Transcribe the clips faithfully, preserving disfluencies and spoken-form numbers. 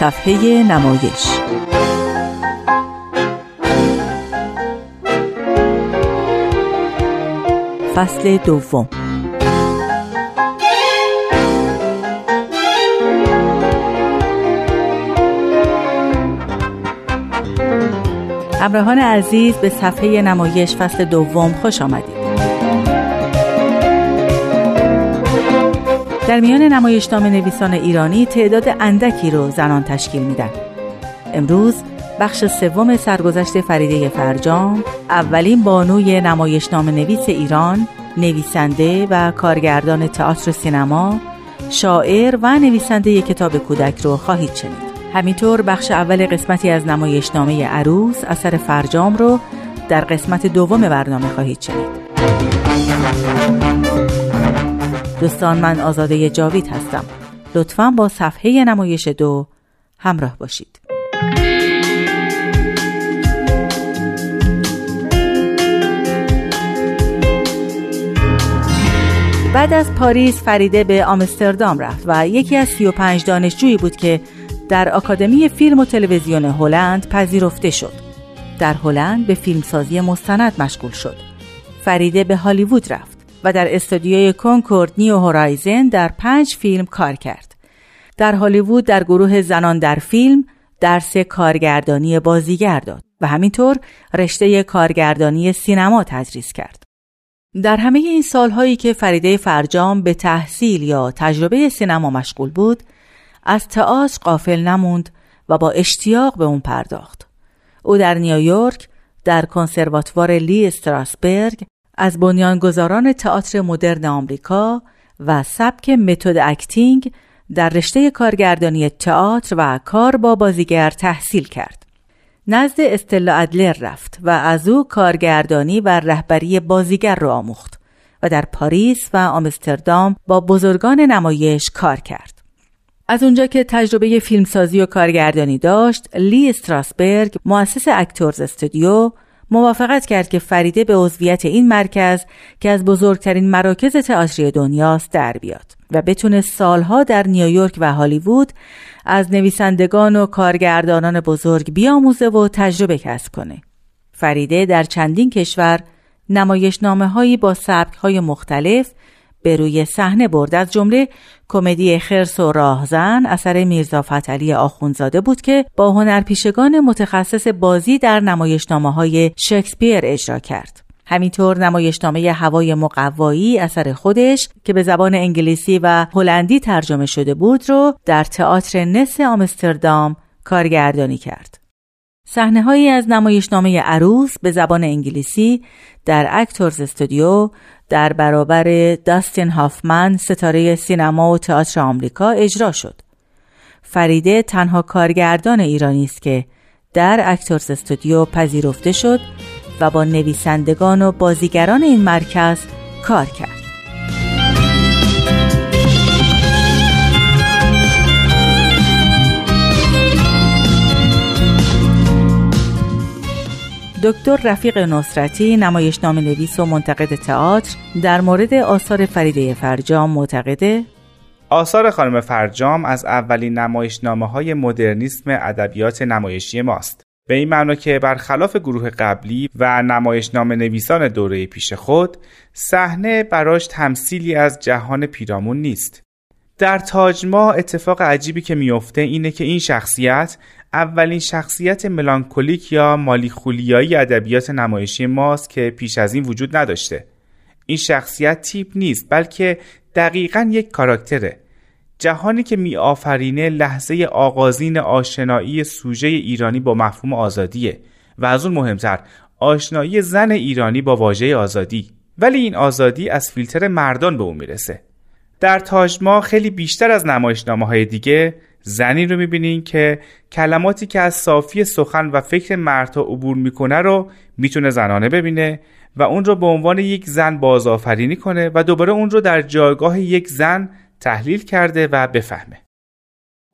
صفحه نمایش. فصل دوم. همراهان عزیز، به صفحه نمایش فصل دوم خوش آمدید. در میان نمایشنامه نویسان ایرانی تعداد اندکی رو زنان تشکیل میدن. امروز بخش سوم سرگذشت فریده فرجام، اولین بانوی نمایشنامه نویس ایران، نویسنده و کارگردان تئاتر و سینما، شاعر و نویسنده کتاب کودک رو خواهید شنید. همینطور بخش اول قسمتی از نمایشنامه عروس اثر فرجام رو در قسمت دوم برنامه خواهید شنید. دوستان، من آزاده جاوید هستم. لطفاً با صفحه نمایش دو همراه باشید. بعد از پاریس فریده به آمستردام رفت و یکی از سی و پنج دانشجویی بود که در آکادمی فیلم و تلویزیون هلند پذیرفته شد. در هلند به فیلمسازی مستند مشغول شد. فریده به هالیوود رفت و در استودیوی کنکورد نیو هورایزن در پنج فیلم کار کرد. در هالیوود در گروه زنان در فیلم درس کارگردانی بازیگر داد و همینطور رشته کارگردانی سینما تدریس کرد. در همه این سالهایی که فریده فرجام به تحصیل یا تجربه سینما مشغول بود، از تئاتر غافل نموند و با اشتیاق به اون پرداخت. او در نیویورک در کنسرواتوار لی استراسبرگ از بنیانگذاران تئاتر مدرن آمریکا و سبک متد اکتینگ در رشته کارگردانی تئاتر و کار با بازیگر تحصیل کرد. نزد استلا ادلر رفت و از او کارگردانی و رهبری بازیگر را آموخت و در پاریس و آمستردام با بزرگان نمایش کار کرد. از اونجا که تجربه فیلمسازی و کارگردانی داشت، لی استراسبرگ، مؤسس اکتورز استودیو، موافقت کرد که فریده به عضویت این مرکز که از بزرگترین مراکز تئاتری دنیاست در بیاد و بتونه سالها در نیویورک و هالیوود از نویسندگان و کارگردانان بزرگ بیاموزه و تجربه کسب کنه. فریده در چندین کشور نمایشنامه‌هایی با سبک‌های مختلف به روی صحنه برد، از جمله کمدی خرس و راهزن اثر میرزا فتحعلی آخوندزاده بود که با هنرپیشگان متخصص بازی در نمایشنامه‌های شکسپیر اجرا کرد. همینطور نمایشنامه هوای مقوایی اثر خودش که به زبان انگلیسی و هلندی ترجمه شده بود رو در تئاتر نس آمستردام کارگردانی کرد. صحنه‌هایی از نمایشنامه عروس به زبان انگلیسی در اکتورز استودیو در برابر داستین هافمن، ستاره سینما و تئاتر آمریکا، اجرا شد. فریده تنها کارگردان ایرانی است که در اکتورز استودیو پذیرفته شد و با نویسندگان و بازیگران این مرکز کار کرد. دکتر رفیق نصرتی، نمایشنامه نویس و منتقد تئاتر، در مورد آثار فریده فرجام معتقده: آثار خانم فرجام از اولین نمایشنامه‌های مدرنیسم ادبیات نمایشی ماست. به این معنا که برخلاف گروه قبلی و نمایشنامه نویسان دوره پیش خود، صحنه براش تمثیلی از جهان پیرامون نیست. در تاجما اتفاق عجیبی که میفته اینه که این شخصیت اولین شخصیت ملانکولیک یا مالیخولیایی ادبیات نمایشی ماست که پیش از این وجود نداشته. این شخصیت تیپ نیست، بلکه دقیقاً یک کاراکتره. جهانی که میآفرینه لحظه آغازین آشنایی سوژه ایرانی با مفهوم آزادیه و از اون مهمتر آشنایی زن ایرانی با واژه آزادی، ولی این آزادی از فیلتر مردان به اون میرسه. در تاجما خیلی بیشتر از نمایشنامه‌های دیگه زنی رو میبینین که کلماتی که از صافی سخن و فکر مردها عبور میکنه رو میتونه زنانه ببینه و اون رو به عنوان یک زن بازآفرینی کنه و دوباره اون رو در جایگاه یک زن تحلیل کرده و بفهمه.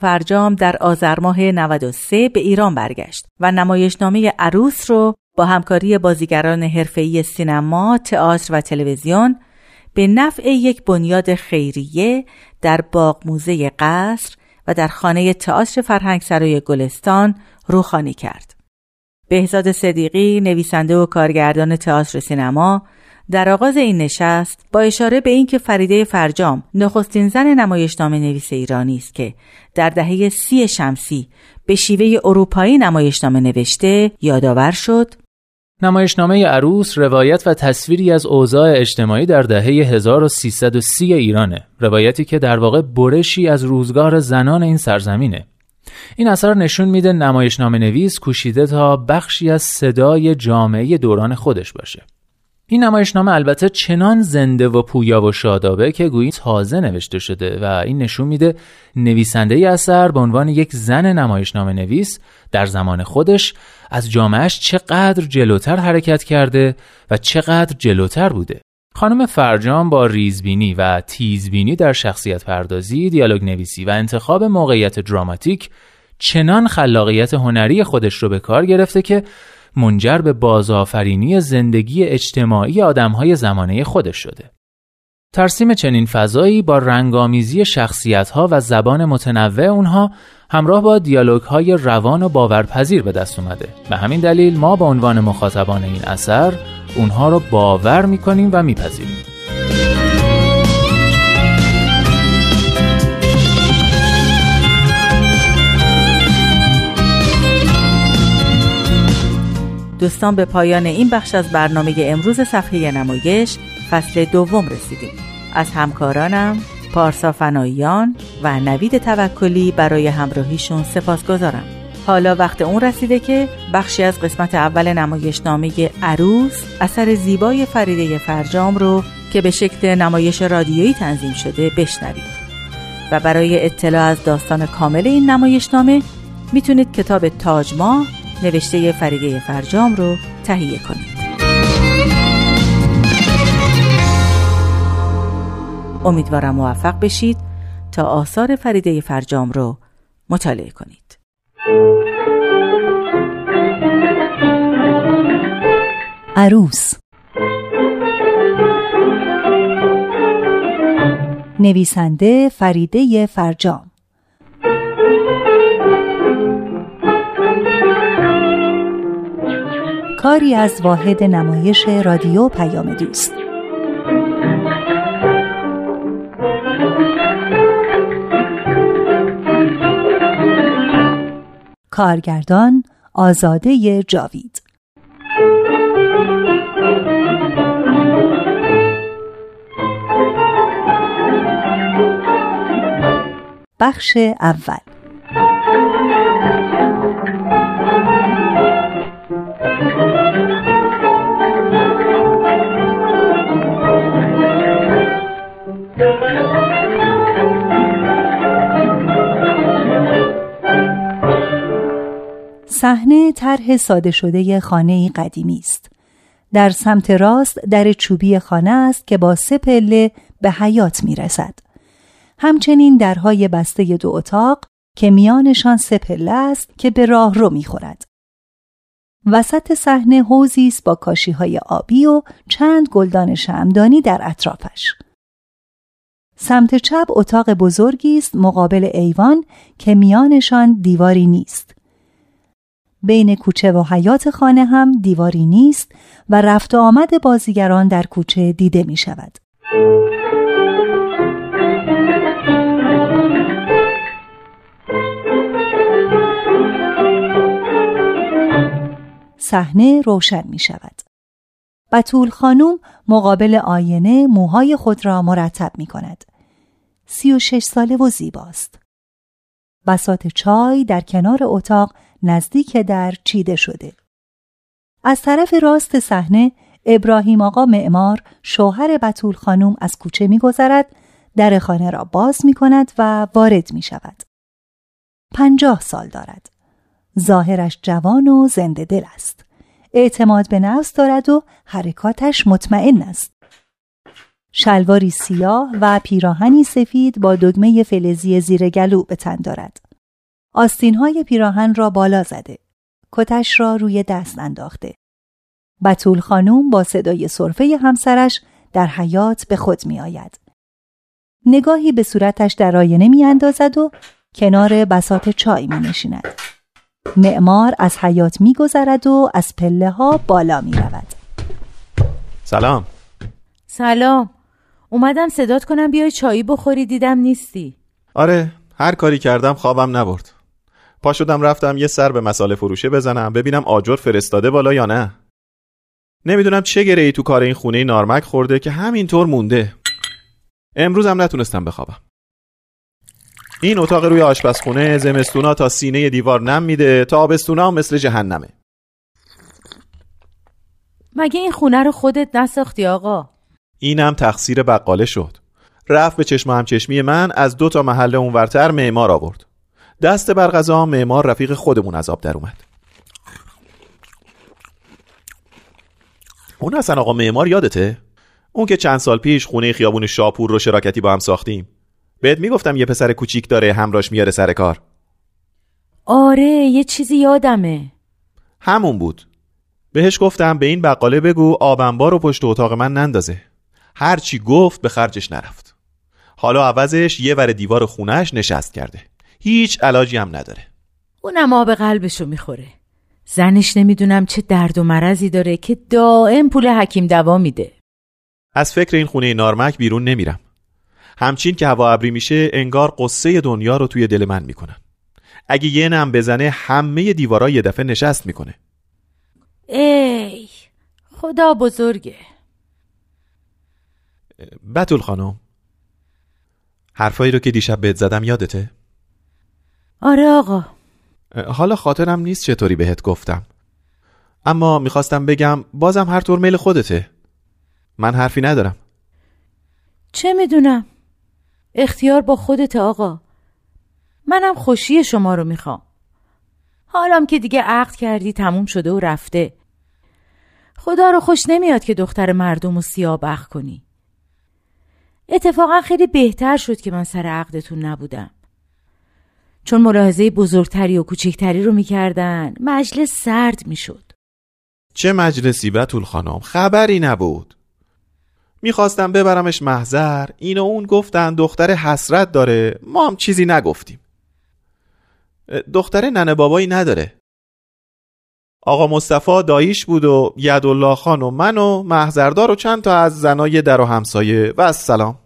فرجام در آذر ماه نود و سه به ایران برگشت و نمایشنامه عروس رو با همکاری بازیگران حرفه‌ای سینما، تئاتر و تلویزیون به نفع یک بنیاد خیریه در باغ موزه قصر و در خانه تئاتر فرهنگسرای گلستان روخانی کرد. بهزاد صدیقی، نویسنده و کارگردان تئاتر سینما، در آغاز این نشست با اشاره به اینکه فریده فرجام نخستین زن نمایشنامه نویس ایرانی است که در دهه سی شمسی به شیوه اروپایی نمایشنامه نوشته یادآور شد: نمایشنامه عروس روایت و تصویری از اوضاع اجتماعی در دهه هزار و سیصد و سی ایرانه، روایتی که در واقع برشی از روزگار زنان این سرزمینه. این اثر نشون میده نمایشنامه نویس کوشیده تا بخشی از صدای جامعه دوران خودش باشه. این نمایشنامه البته چنان زنده و پویا و شادابه که گویی تازه نوشته شده و این نشون میده نویسنده ای اثر به عنوان یک زن نمایشنامه نویس در زمان خودش از جامعهش چقدر جلوتر حرکت کرده و چقدر جلوتر بوده. خانم فرجام با ریزبینی و تیزبینی در شخصیت پردازی، دیالوگ نویسی و انتخاب موقعیت دراماتیک چنان خلاقیت هنری خودش رو به کار گرفته که منجر به بازآفرینی زندگی اجتماعی آدم‌های زمانه خودش شده. ترسیم چنین فضایی با رنگامیزی شخصیت‌ها و زبان متنوع اونها همراه با دیالوگ‌های روان و باورپذیر به دست اومده. به همین دلیل ما به عنوان مخاطبان این اثر اونها رو باور می‌کنیم و می‌پذیریم. دوستان، به پایان این بخش از برنامه امروز صفحه نمایش فصل دوم رسیدیم. از همکارانم پارسا فناییان و نوید توکلی برای همراهیشون سپاسگزارم. حالا وقت اون رسیده که بخشی از قسمت اول نمایشنامه عروس، اثر زیبای فریده فرجام رو که به شکل نمایش رادیویی تنظیم شده بشنوید. و برای اطلاع از داستان کامل این نمایشنامه میتونید کتاب تاج ماه نوشته فریده فرجام رو تهیه کنید. امیدوارم موفق بشید تا آثار فریده فرجام رو مطالعه کنید. عروس، نویسنده فریده فرجام، کاری از واحد نمایش رادیو پیام دوست. کارگردان آزاده جاوید. بخش اول. صحنه طرح ساده شده خانه‌ای قدیمی است. در سمت راست در چوبی خانه است که با سه پله به حیاط می‌رسد. همچنین درهای بسته دو اتاق که میانشان سه پله است که به راهرو می‌خورد. وسط صحنه حوضی است با کاشی‌های آبی و چند گلدان شمعدانی در اطرافش. سمت چپ اتاق بزرگی است مقابل ایوان که میانشان دیواری نیست. بین کوچه و حیاط خانه هم دیواری نیست و رفت و آمد بازیگران در کوچه دیده می شود. صحنه روشن می شود. بتول خانم مقابل آینه موهای خود را مرتب می کند. سی و شش ساله و زیباست. بساط چای در کنار اتاق نزدیک در چیده شده. از طرف راست صحنه ابراهیم آقا معمار شوهر بتول خانم از کوچه می‌گذرد، در خانه را باز می‌کند و وارد می‌شود. پنجاه سال دارد. ظاهرش جوان و زنده دل است. اعتماد به نفس دارد و حرکاتش مطمئن است. شلواری سیاه و پیراهنی سفید با دگمه فلزی زیر گلو به تن دارد. آستین‌های پیراهن را بالا زده، کتش را روی دست انداخته. بتول خانم با صدای سرفه همسرش در حیاط به خود می آید. نگاهی به صورتش در آینه می اندازد و کنار بساط چای می نشیند. معمار از حیاط می گذرد و از پله ها بالا می رود. سلام. سلام. اومدم صدات کنم بیای چایی بخوری، دیدم نیستی. آره، هر کاری کردم خوابم نبرد. پا شدم رفتم یه سر به مساله فروشه بزنم ببینم آجر فرستاده بالا یا نه. نمیدونم چه گره‌ای تو کار این خونه نارمک خورده که همینطور مونده. امروز هم نتونستم بخوابم. این اتاق روی آشپزخونه زمستونا تا سینه دیوار نم میده، تا تابستونا مثل جهنمه. مگه این خونه رو خودت نساختی آقا؟ اینم تقصیر بقاله شد. رفت به چشم همچشمی من از دو تا محله اونورتر معمار آورد. دست بر قضا معمار رفیق خودمون از آب در اومد. اون اصلا آقا معمار یادته؟ اون که چند سال پیش خونه خیابون شاپور رو شراکتی با هم ساختیم. بهت میگفتم یه پسر کوچیک داره همراش میاره سر کار. آره یه چیزی یادمه. همون بود. بهش گفتم به این بقاله بگو آب انبار رو پشت اتاق من نندازه. هر چی گفت به خرجش نرفت. حالا عوضش یه ور دیوار خونهش نشست کرده. هیچ علاجی هم نداره. اونم آب قلبشو میخوره. زنش نمیدونم چه درد و مرضی داره که دائم پول حکیم دوا میده. از فکر این خونه نارمک بیرون نمیرم. همچین که هوا ابری میشه انگار قصه دنیا رو توی دل من میکنن. اگه یه نم بزنه همه دیوارا یه دفعه نشست میکنه. ای خدا بزرگه. بتول خانم، حرفایی رو که دیشب بهت زدم یادته؟ آره آقا. حالا خاطرم نیست چطوری بهت گفتم، اما میخواستم بگم بازم هر طور میل خودته. من حرفی ندارم. چه میدونم، اختیار با خودت آقا. منم خوشی شما رو میخوام. حالام که دیگه عقد کردی تموم شده و رفته. خدا رو خوش نمیاد که دختر مردم رو سیاه‌بخت کنی. اتفاقا خیلی بهتر شد که من سر عقدتون نبودم، چون ملاحظه بزرگتری و کوچکتری رو میکردن، مجلس سرد میشد. چه مجلسی بتول خانم، خبری نبود. میخواستم ببرمش محضر، این و اون گفتن دختر حسرت داره، ما هم چیزی نگفتیم. دختر ننه بابایی نداره. آقا مصطفی داییش بود و یدالله خان و من و محضردار و چند تا از زنای در و همسایه و از سلام.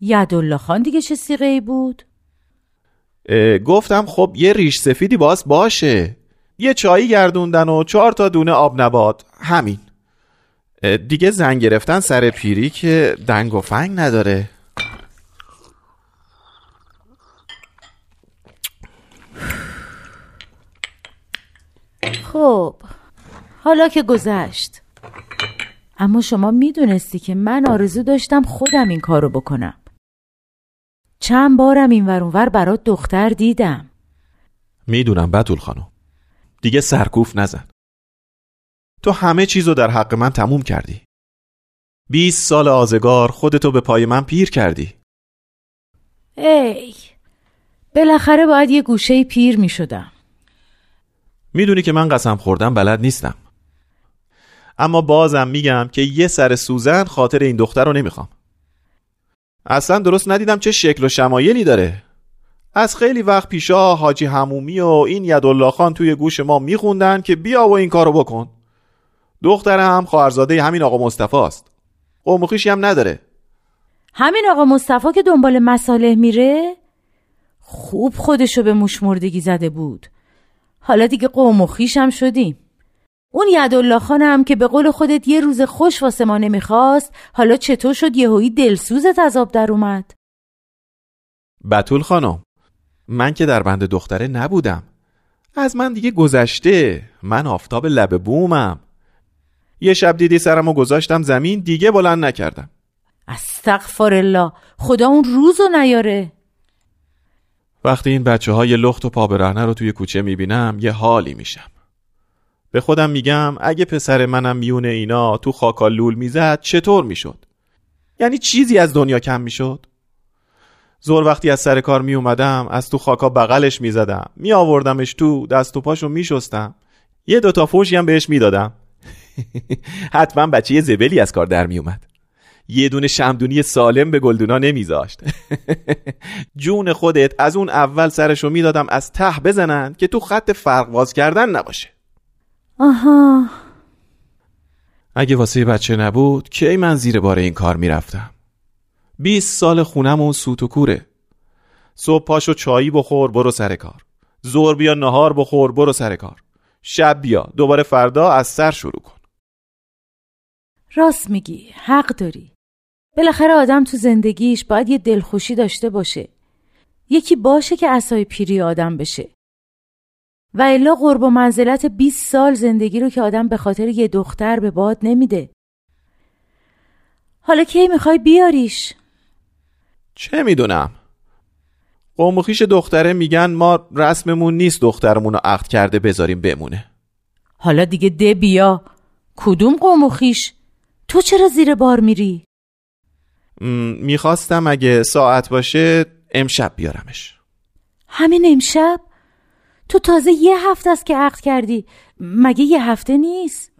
یدالله خان دیگه چه صیغه‌ای بود؟ گفتم خب یه ریش سفیدی باز باشه. یه چایی گردوندن و چهار تا دونه آب نبات. همین دیگه. زن گرفتن سر پیری که دنگ و فنگ نداره. خب حالا که گذشت، اما شما میدونستی که من آرزو داشتم خودم این کارو بکنم. چند بارم این ور اون ور برات دختر دیدم. میدونم بتول خانم، دیگه سرکوف نزن. تو همه چیزو در حق من تموم کردی. بیست سال آزگار خودتو به پای من پیر کردی. ای بالاخره باید یه گوشه پیر می شدم. میدونی که من قسم خوردم بلد نیستم، اما بازم میگم که یه سر سوزن خاطر این دختر رو نمیخوام. اصلا درست ندیدم چه شکل و شمایلی داره. از خیلی وقت پیشا حاجی همومی و این یدالله خان توی گوش ما میخوندن که بیا و این کارو بکن. دخترم هم خواهرزاده همین آقا مصطفی است. قوم و خویشی هم نداره. همین آقا مصطفی که دنبال مصالح میره خوب خودشو به موش مردگی زده بود. حالا دیگه قوم و خویش هم شدیم. اون یدالله خان هم که به قول خودت یه روز خوش واسه ما نمیخواست، حالا چطور شد یهویی دلسوزت از آب در اومد؟ بتول خانم، من که در بند دختره نبودم. از من دیگه گذشته. من آفتاب لب بومم. یه شب دیدی سرمو گذاشتم زمین، دیگه بلند نکردم. استغفرالله، خدا اون روزو نیاره. وقتی این بچه های لخت و پابرهنه رو توی کوچه میبینم یه حالی میشم. به خودم میگم اگه پسر منم میونه اینا تو خاکا لول میزد چطور میشد؟ یعنی چیزی از دنیا کم میشد؟ زور وقتی از سر کار میومدم از تو خاکا بغلش میزدم، میآوردمش تو، دست و پاشو میشستم، یه دوتا فوشی هم بهش میدادم. حتما بچه یه زبلی از کار در میومد. یه دونه شمدونی سالم به گلدونا نمیذاشت. جون خودت از اون اول سرشو میدادم از ته بزنن که تو خط فرق‌واز کردن نباشه. آها. اگه واسه بچه نبود کی من زیر بار این کار میرفتم. بیست سال خونمون سوت و کوره. صبح پاشو چایی بخور برو سر کار. ظهر بیا نهار بخور برو سر کار. شب بیا دوباره فردا از سر شروع کن. راست میگی، حق داری. بالاخره آدم تو زندگیش باید یه دلخوشی داشته باشه. یکی باشه که عصای پیری آدم بشه. و الا قرب و منزلت بیست سال زندگی رو که آدم به خاطر یه دختر به باد نمیده. حالا کی میخوای بیاریش؟ چه میدونم؟ قوم و خویش دختره میگن ما رسممون نیست دخترمون رو عقد کرده بذاریم بمونه. حالا دیگه ده بیا. کدوم قوم و خویش؟ تو چرا زیر بار میری؟ م- میخواستم اگه ساعت باشه امشب بیارمش. همین امشب؟ تو تازه یه هفته است که عقد کردی، مگه یه هفته نیست؟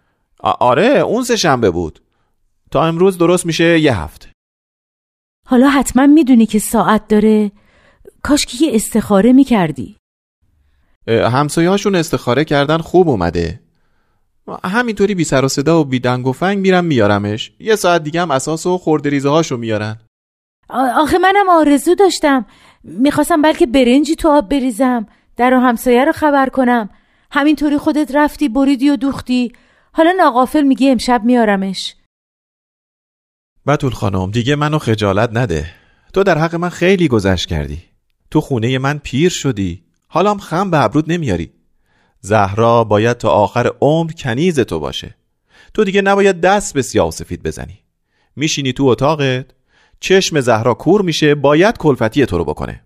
آ- آره اون سه شنبه بود، تا امروز درست میشه یه هفته. حالا حتما میدونی که ساعت داره، کاش که یه استخاره میکردی. همسایه‌هاشون استخاره کردن خوب اومده، همینطوری بی سر و صدا و بی دنگ و فنگ میرم میارمش. یه ساعت دیگه هم اساس و خردریزه هاشو میارن. آخه منم آرزو داشتم، میخواستم بلکه برنجی تو آب بریزم، در و همسایه رو خبر کنم. همینطوری خودت رفتی بریدی و دوختی، حالا ناغافل میگی امشب میارمش. بتول خانم دیگه منو خجالت نده، تو در حق من خیلی گذشت کردی. تو خونه من پیر شدی، حالا هم خم به ابرود نمیاری. زهرا باید تا آخر عمر کنیز تو باشه. تو دیگه نباید دست به سیاه و سفید بزنی. میشینی تو اتاقت، چشم زهرا کور میشه، باید کلفتی تو رو بکنه.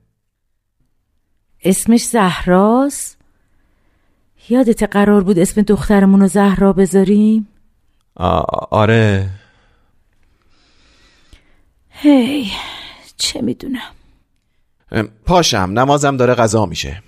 اسمش زهراست؟ یادت قرار بود اسم دخترمون رو زهرا بذاریم؟ آره. هی چه میدونم. پاشم نمازم داره قضا میشه.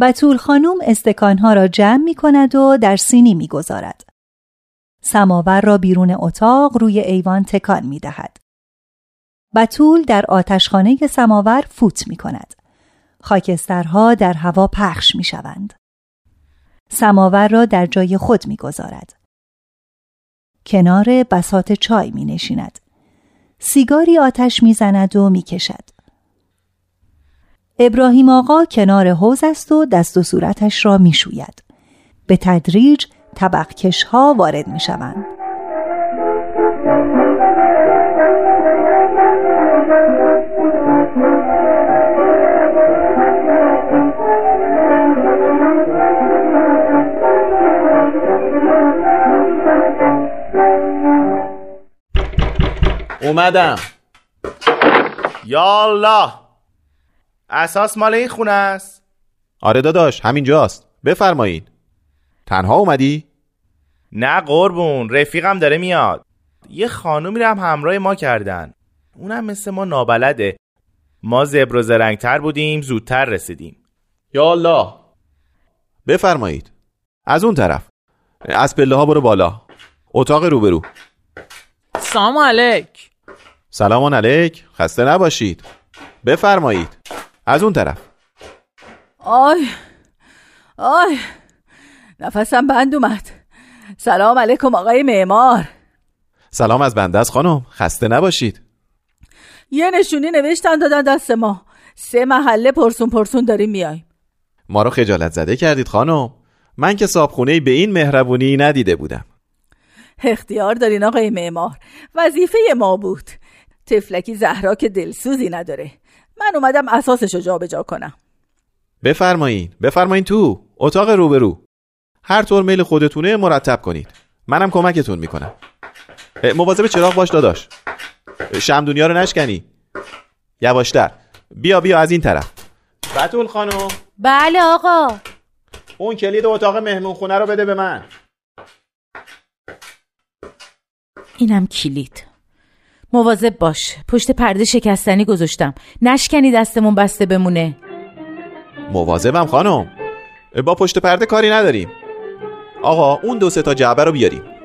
بتول خانم استکانها را جمع می کند و در سینی می گذارد. سماور را بیرون اتاق روی ایوان تکان می دهد. بتول در آتشخانه سماور فوت می کند. خاکسترها در هوا پخش می شوند. سماور را در جای خود می گذارد. کنار بساط چای می نشیند. سیگاری آتش می زند و می کشد. ابراهیم آقا کنار حوض است و دست و صورتش را می شوید. به تدریج طبق کش ها وارد می شوند. اومدم. یالله اساس مال این خونه است؟ آره داداش همینجاست، بفرمایید. تنها اومدی؟ نه قربون، رفیقم داره میاد. یه خانومی رو هم همراه ما کردن، اونم مثل ما نابلده. ما زبر و زرنگتر بودیم، زودتر رسیدیم. یا الله. بفرمایید. از اون طرف از پله ها برو بالا، اتاق روبرو. سلام علیک. سلام علیک، خسته نباشید. بفرمایید. از اون طرف. آی آی نفسم بند اومد. سلام علیکم آقای معمار. سلام از بنده است خانم، خسته نباشید. یه نشونی نوشتن دادن دست ما، سه محله پرسون پرسون داریم میایم. ما رو خجالت زده کردید خانم، من که صاحبخونه‌ای به این مهربونی ندیده بودم. اختیار دارین آقای معمار، وظیفه ما بود. طفلکی زهرا که دلسوزی نداره، من اومدم اساسشو جابجا کنم. بفرمایین، بفرمایین تو اتاق روبرو. هر طور میل خودتونه مرتب کنید، منم کمکتون میکنم. مواظب چراغ باش داداش، شمعدونیا رو نشکنی. یواشتر بیا، بیا از این طرف. بتول خانم. بله آقا. اون کلید اتاق مهمون خونه رو بده به من. اینم کلید. مواظب باش، پشت پرده شکستنی گذاشتم، نشکنی دستمون بسته بمونه. مواظبم خانم، با پشت پرده کاری نداریم. آقا اون دو سه تا جعبه رو بیاریم.